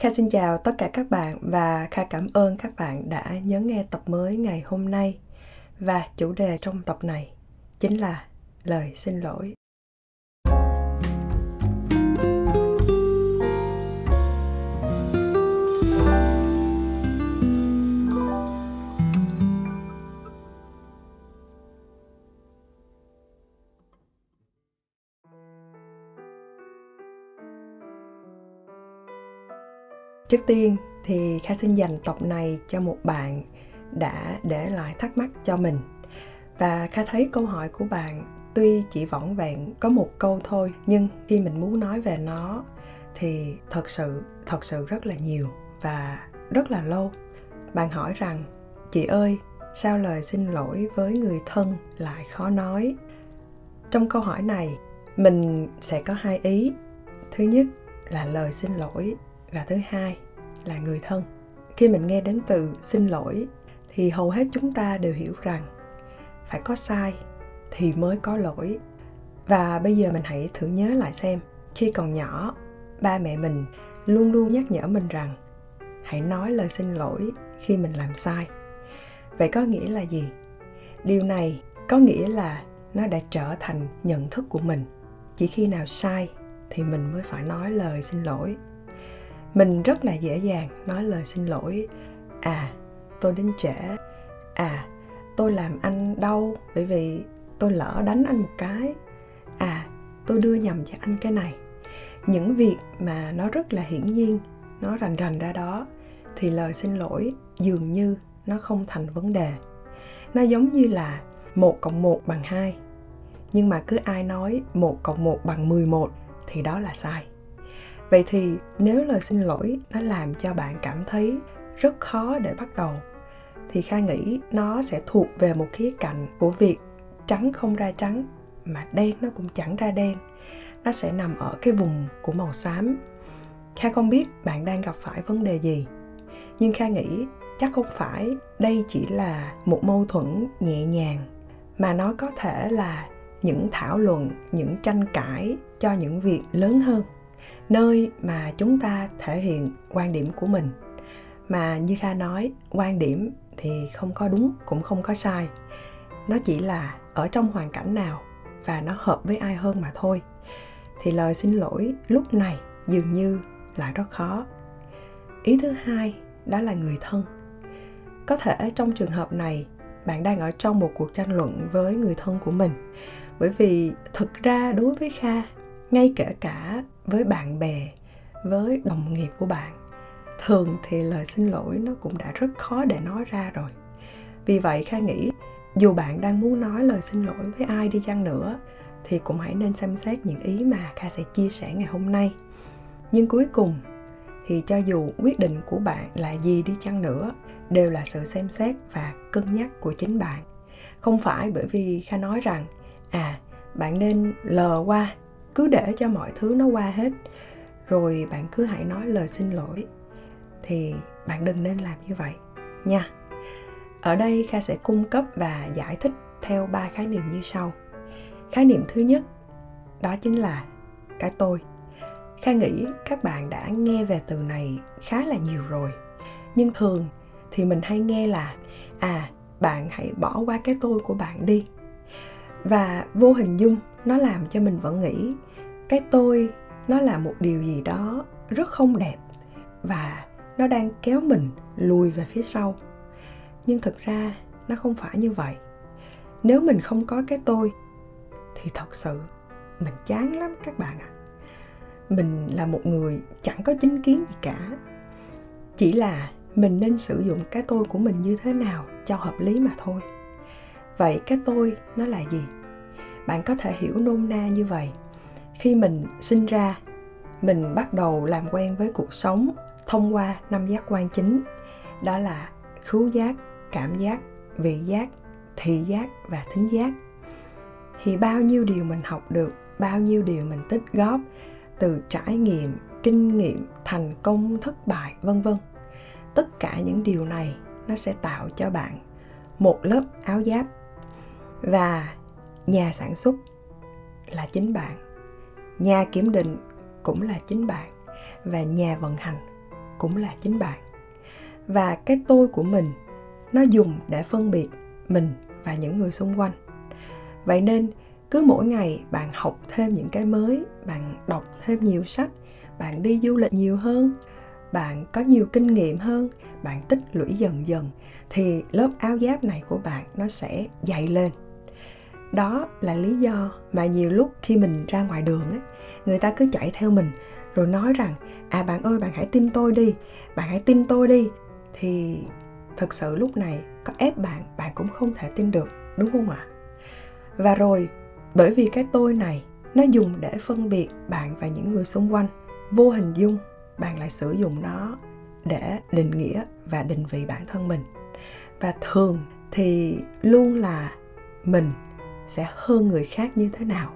Kha xin chào tất cả các bạn và Kha cảm ơn các bạn đã nhấn nghe tập mới ngày hôm nay. Và chủ đề trong tập này chính là lời xin lỗi. Trước tiên thì Kha xin dành tập này cho một bạn đã để lại thắc mắc cho mình. Và Kha thấy câu hỏi của bạn tuy chỉ vỏn vẹn có một câu thôi, nhưng khi mình muốn nói về nó thì thật sự rất là nhiều và rất là lâu. Bạn hỏi rằng, chị ơi, sao lời xin lỗi với người thân lại khó nói? Trong câu hỏi này, mình sẽ có hai ý. Thứ nhất là lời xin lỗi và thứ hai là người thân. Khi mình nghe đến từ xin lỗi thì hầu hết chúng ta đều hiểu rằng phải có sai thì mới có lỗi. Và bây giờ mình hãy thử nhớ lại xem, khi còn nhỏ, ba mẹ mình luôn luôn nhắc nhở mình rằng hãy nói lời xin lỗi khi mình làm sai. Vậy có nghĩa là gì? Điều này có nghĩa là nó đã trở thành nhận thức của mình. Chỉ khi nào sai thì mình mới phải nói lời xin lỗi. Mình rất là dễ dàng nói lời xin lỗi. À, tôi đến trễ. À, tôi làm anh đau bởi vì tôi lỡ đánh anh một cái. À, tôi đưa nhầm cho anh cái này. Những việc mà nó rất là hiển nhiên, nó rành ra đó, thì lời xin lỗi dường như nó không thành vấn đề. Nó giống như là 1 + 1 = 2. Nhưng mà cứ ai nói 1 + 1 = 11 thì đó là sai. Vậy thì nếu lời xin lỗi nó làm cho bạn cảm thấy rất khó để bắt đầu, thì Kha nghĩ nó sẽ thuộc về một khía cạnh của việc trắng không ra trắng mà đen nó cũng chẳng ra đen. Nó sẽ nằm ở cái vùng của màu xám. Kha không biết bạn đang gặp phải vấn đề gì, nhưng Kha nghĩ chắc không phải đây chỉ là một mâu thuẫn nhẹ nhàng, mà nó có thể là những thảo luận, những tranh cãi cho những việc lớn hơn, nơi mà chúng ta thể hiện quan điểm của mình. Mà như Kha nói, quan điểm thì không có đúng cũng không có sai. Nó chỉ là ở trong hoàn cảnh nào và nó hợp với ai hơn mà thôi. Thì lời xin lỗi lúc này dường như là rất khó. Ý thứ hai đó là người thân. Có thể trong trường hợp này bạn đang ở trong một cuộc tranh luận với người thân của mình. Bởi vì thực ra đối với Kha, ngay kể cả với bạn bè, với đồng nghiệp của bạn, thường thì lời xin lỗi nó cũng đã rất khó để nói ra rồi. Vì vậy Kha nghĩ dù bạn đang muốn nói lời xin lỗi với ai đi chăng nữa thì cũng hãy nên xem xét những ý mà Kha sẽ chia sẻ ngày hôm nay. Nhưng cuối cùng thì cho dù quyết định của bạn là gì đi chăng nữa đều là sự xem xét và cân nhắc của chính bạn. Không phải bởi vì Kha nói rằng bạn nên lờ qua, cứ để cho mọi thứ nó qua hết, rồi bạn cứ hãy nói lời xin lỗi, thì bạn đừng nên làm như vậy nha. Ở đây Kha sẽ cung cấp và giải thích theo 3 khái niệm như sau. Khái niệm thứ nhất, đó chính là cái tôi. Kha nghĩ các bạn đã nghe về từ này khá là nhiều rồi. Nhưng thường thì mình hay nghe là bạn hãy bỏ qua cái tôi của bạn đi. Và vô hình dung nó làm cho mình vẫn nghĩ cái tôi nó là một điều gì đó rất không đẹp và nó đang kéo mình lùi về phía sau. Nhưng thực ra nó không phải như vậy. Nếu mình không có cái tôi thì thật sự mình chán lắm các bạn ạ. Mình là một người chẳng có chính kiến gì cả. Chỉ là mình nên sử dụng cái tôi của mình như thế nào cho hợp lý mà thôi. Vậy cái tôi nó là gì? Bạn có thể hiểu nôm na như vậy. Khi mình sinh ra, mình bắt đầu làm quen với cuộc sống thông qua 5 giác quan chính. Đó là khứu giác, cảm giác, vị giác, thị giác và thính giác. Thì bao nhiêu điều mình học được, bao nhiêu điều mình tích góp từ trải nghiệm, kinh nghiệm, thành công, thất bại, v.v. Tất cả những điều này nó sẽ tạo cho bạn một lớp áo giáp. Và nhà sản xuất là chính bạn, nhà kiểm định cũng là chính bạn, và nhà vận hành cũng là chính bạn. Và cái tôi của mình, nó dùng để phân biệt mình và những người xung quanh. Vậy nên, cứ mỗi ngày bạn học thêm những cái mới, bạn đọc thêm nhiều sách, bạn đi du lịch nhiều hơn, bạn có nhiều kinh nghiệm hơn, bạn tích lũy dần dần, thì lớp áo giáp này của bạn nó sẽ dày lên. Đó là lý do mà nhiều lúc khi mình ra ngoài đường ấy, người ta cứ chạy theo mình rồi nói rằng à bạn ơi bạn hãy tin tôi đi, bạn hãy tin tôi đi. Thì thực sự lúc này có ép bạn, bạn cũng không thể tin được, đúng không ạ? Và rồi bởi vì cái tôi này nó dùng để phân biệt bạn và những người xung quanh, vô hình dung bạn lại sử dụng nó để định nghĩa và định vị bản thân mình. Và thường thì luôn là mình sẽ hơn người khác như thế nào.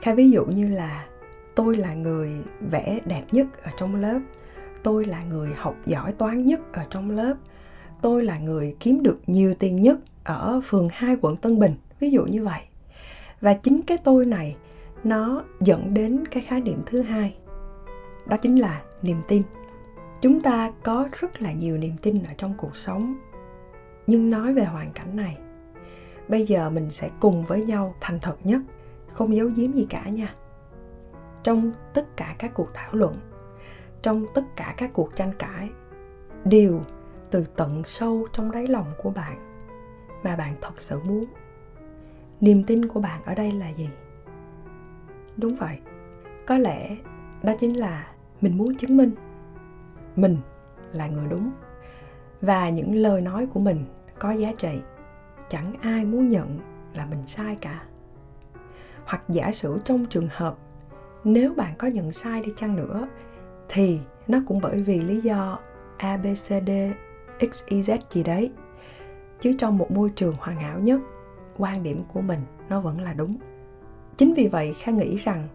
Khai ví dụ như là tôi là người vẽ đẹp nhất ở trong lớp, tôi là người học giỏi toán nhất ở trong lớp, tôi là người kiếm được nhiều tiền nhất ở phường 2 quận Tân Bình, ví dụ như vậy. Và chính cái tôi này nó dẫn đến cái khái niệm thứ hai, đó chính là niềm tin. Chúng ta có rất là nhiều niềm tin ở trong cuộc sống. Nhưng nói về hoàn cảnh này, bây giờ mình sẽ cùng với nhau thành thật nhất, không giấu giếm gì cả nha. Trong tất cả các cuộc thảo luận, trong tất cả các cuộc tranh cãi, điều từ tận sâu trong đáy lòng của bạn mà bạn thật sự muốn. Niềm tin của bạn ở đây là gì? Đúng vậy, có lẽ đó chính là mình muốn chứng minh mình là người đúng. Và những lời nói của mình có giá trị, chẳng ai muốn nhận là mình sai cả. Hoặc giả sử trong trường hợp nếu bạn có nhận sai đi chăng nữa thì nó cũng bởi vì lý do ABCD XYZ gì đấy. Chứ trong một môi trường hoàn hảo nhất, quan điểm của mình nó vẫn là đúng. Chính vì vậy Kha nghĩ rằng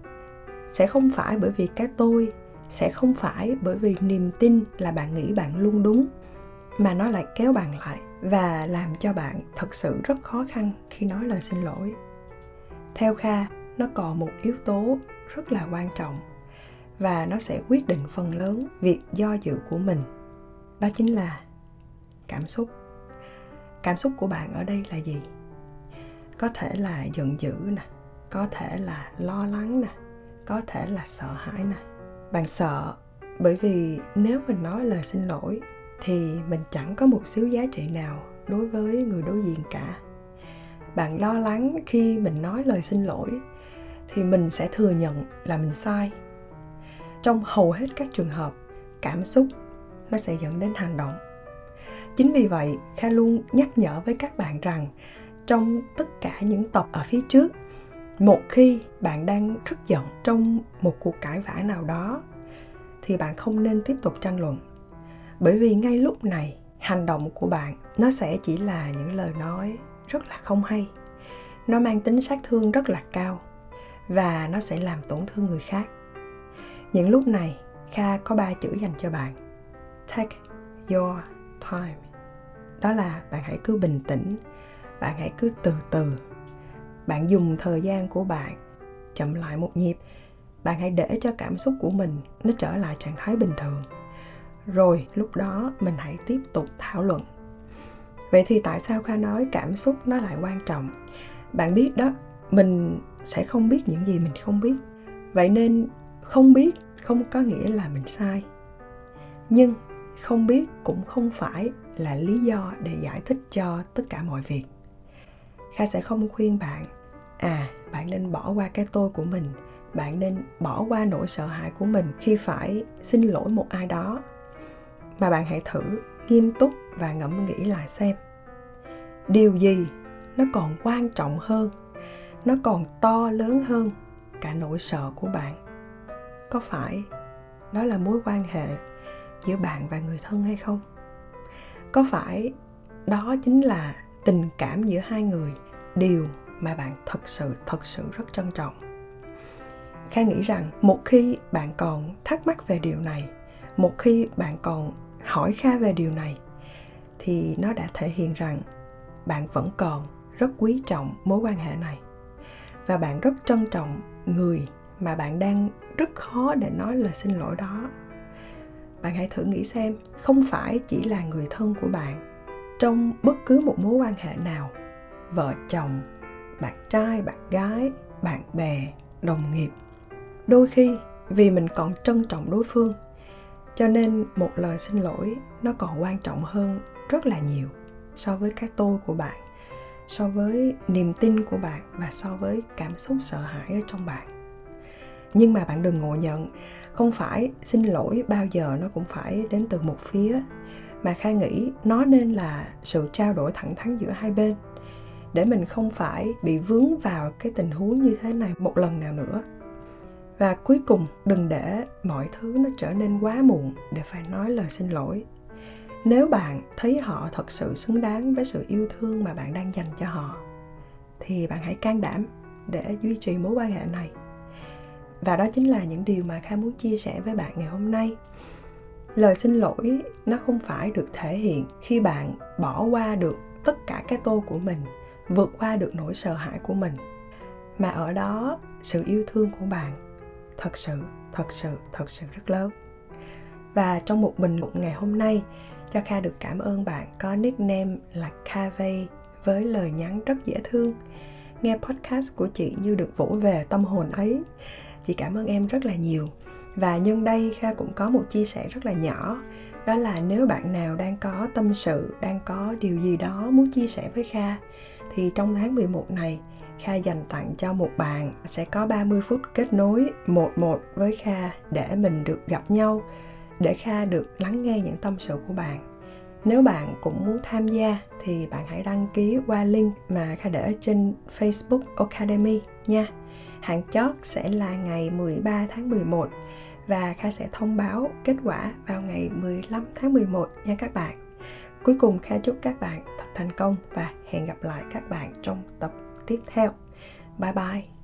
sẽ không phải bởi vì cái tôi, sẽ không phải bởi vì niềm tin là bạn nghĩ bạn luôn đúng, mà nó lại kéo bạn lại và làm cho bạn thật sự rất khó khăn khi nói lời xin lỗi. Theo Kha, nó còn một yếu tố rất là quan trọng và nó sẽ quyết định phần lớn việc do dự của mình. Đó chính là cảm xúc. Cảm xúc của bạn ở đây là gì? Có thể là giận dữ nè, có thể là lo lắng nè, có thể là sợ hãi nè. Bạn sợ bởi vì nếu mình nói lời xin lỗi thì mình chẳng có một xíu giá trị nào đối với người đối diện cả. Bạn lo lắng khi mình nói lời xin lỗi thì mình sẽ thừa nhận là mình sai. Trong hầu hết các trường hợp, cảm xúc nó sẽ dẫn đến hành động. Chính vì vậy, Kha luôn nhắc nhở với các bạn rằng trong tất cả những tập ở phía trước, một khi bạn đang rất giận trong một cuộc cãi vã nào đó thì bạn không nên tiếp tục tranh luận. Bởi vì ngay lúc này, hành động của bạn nó sẽ chỉ là những lời nói rất là không hay. Nó mang tính sát thương rất là cao và nó sẽ làm tổn thương người khác. Những lúc này, Kha có 3 chữ dành cho bạn. Take your time. Đó là bạn hãy cứ bình tĩnh, bạn hãy cứ từ từ. Bạn dùng thời gian của bạn, chậm lại một nhịp. Bạn hãy để cho cảm xúc của mình nó trở lại trạng thái bình thường. Rồi lúc đó mình hãy tiếp tục thảo luận. Vậy thì tại sao Kha nói cảm xúc nó lại quan trọng? Bạn biết đó, mình sẽ không biết những gì mình không biết. Vậy nên không biết không có nghĩa là mình sai. Nhưng không biết cũng không phải là lý do để giải thích cho tất cả mọi việc. Kha sẽ không khuyên bạn, bạn nên bỏ qua cái tôi của mình, bạn nên bỏ qua nỗi sợ hãi của mình khi phải xin lỗi một ai đó. Mà bạn hãy thử nghiêm túc và ngẫm nghĩ lại xem. Điều gì nó còn quan trọng hơn, nó còn to lớn hơn cả nỗi sợ của bạn? Có phải đó là mối quan hệ giữa bạn và người thân hay không? Có phải đó chính là tình cảm giữa hai người, điều mà bạn thật sự rất trân trọng? Kha nghĩ rằng một khi bạn còn thắc mắc về điều này, một khi bạn còn hỏi Kha về điều này, thì nó đã thể hiện rằng bạn vẫn còn rất quý trọng mối quan hệ này. Và bạn rất trân trọng người mà bạn đang rất khó để nói lời xin lỗi đó. Bạn hãy thử nghĩ xem, không phải chỉ là người thân của bạn. Trong bất cứ một mối quan hệ nào, vợ chồng, bạn trai, bạn gái, bạn bè, đồng nghiệp, đôi khi vì mình còn trân trọng đối phương, cho nên một lời xin lỗi nó còn quan trọng hơn rất là nhiều so với cái tôi của bạn, so với niềm tin của bạn và so với cảm xúc sợ hãi ở trong bạn. Nhưng mà bạn đừng ngộ nhận, không phải xin lỗi bao giờ nó cũng phải đến từ một phía, mà Kha nghĩ nó nên là sự trao đổi thẳng thắn giữa hai bên, để mình không phải bị vướng vào cái tình huống như thế này một lần nào nữa. Và cuối cùng, đừng để mọi thứ nó trở nên quá muộn để phải nói lời xin lỗi. Nếu bạn thấy họ thật sự xứng đáng với sự yêu thương mà bạn đang dành cho họ, thì bạn hãy can đảm để duy trì mối quan hệ này. Và đó chính là những điều mà Kha muốn chia sẻ với bạn ngày hôm nay. Lời xin lỗi nó không phải được thể hiện khi bạn bỏ qua được tất cả cái tôi của mình, vượt qua được nỗi sợ hãi của mình, mà ở đó sự yêu thương của bạn thật sự rất lớn. Và trong một bình luận ngày hôm nay cho Kha được cảm ơn bạn có nickname là Kaveh với lời nhắn rất dễ thương. Nghe podcast của chị như được vỗ về tâm hồn ấy. Chị cảm ơn em rất là nhiều. Và nhân đây Kha cũng có một chia sẻ rất là nhỏ. Đó là nếu bạn nào đang có tâm sự, đang có điều gì đó muốn chia sẻ với Kha, thì trong tháng 11 này Kha dành tặng cho một bạn sẽ có 30 phút kết nối 1-1 với Kha để mình được gặp nhau, để Kha được lắng nghe những tâm sự của bạn. Nếu bạn cũng muốn tham gia thì bạn hãy đăng ký qua link mà Kha để trên Facebook Academy nha. Hạn chót sẽ là ngày 13 tháng 11 và Kha sẽ thông báo kết quả vào ngày 15 tháng 11 nha các bạn. Cuối cùng Kha chúc các bạn thật thành công và hẹn gặp lại các bạn trong tập tiếp theo. Bye bye!